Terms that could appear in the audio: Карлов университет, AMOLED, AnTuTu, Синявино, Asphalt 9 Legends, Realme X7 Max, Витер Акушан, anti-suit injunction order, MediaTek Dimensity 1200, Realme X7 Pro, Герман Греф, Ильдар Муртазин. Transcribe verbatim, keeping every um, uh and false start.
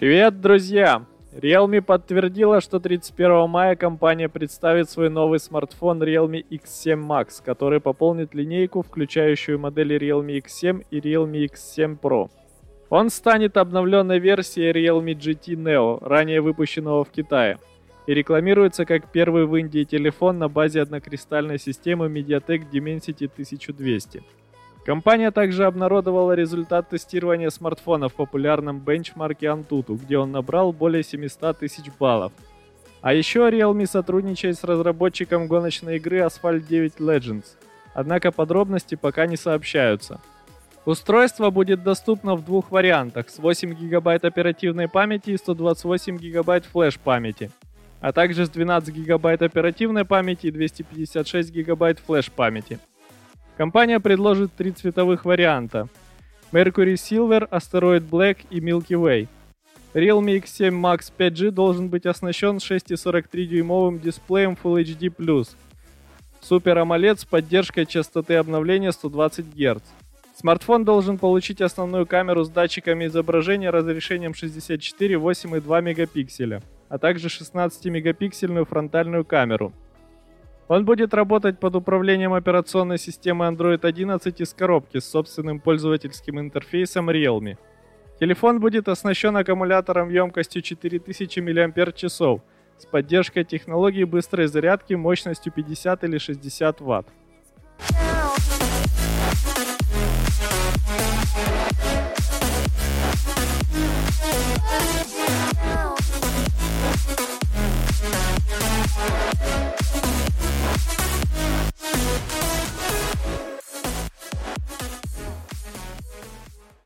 Привет, друзья! Realme подтвердила, что тридцать первого мая компания представит свой новый смартфон Realme икс семь макс, который пополнит линейку, включающую модели Realme икс семь и Realme икс семь про. Он станет обновленной версией Realme джи ти нео, ранее выпущенного в Китае, и рекламируется как первый в Индии телефон на базе однокристальной системы MediaTek Dimensity тысяча двести. Компания также обнародовала результат тестирования смартфона в популярном бенчмарке AnTuTu, где он набрал более семисот тысяч баллов. А еще Realme сотрудничает с разработчиком гоночной игры Asphalt девять Legends, однако подробности пока не сообщаются. Устройство будет доступно в двух вариантах с восемь гигабайт оперативной памяти и сто двадцать восемь гигабайт флеш-памяти, а также с двенадцать гигабайт оперативной памяти и двести пятьдесят шесть гигабайт флеш-памяти. Компания предложит три цветовых варианта – Mercury Silver, Asteroid Black и Milky Way. Realme икс семь макс пять джи должен быть оснащен шесть целых сорок три десятых дюймовым дисплеем Full эйч ди плюс, Super AMOLED с поддержкой частоты обновления сто двадцать герц. Смартфон должен получить основную камеру с датчиками изображения разрешением шестьдесят четыре, восемь и два мегапикселя, а также шестнадцатимегапиксельную фронтальную камеру. Он будет работать под управлением операционной системы Android одиннадцать из коробки с собственным пользовательским интерфейсом Realme. Телефон будет оснащен аккумулятором емкостью четыре тысячи миллиампер-часов с поддержкой технологии быстрой зарядки мощностью пятьдесят или шестьдесят ватт.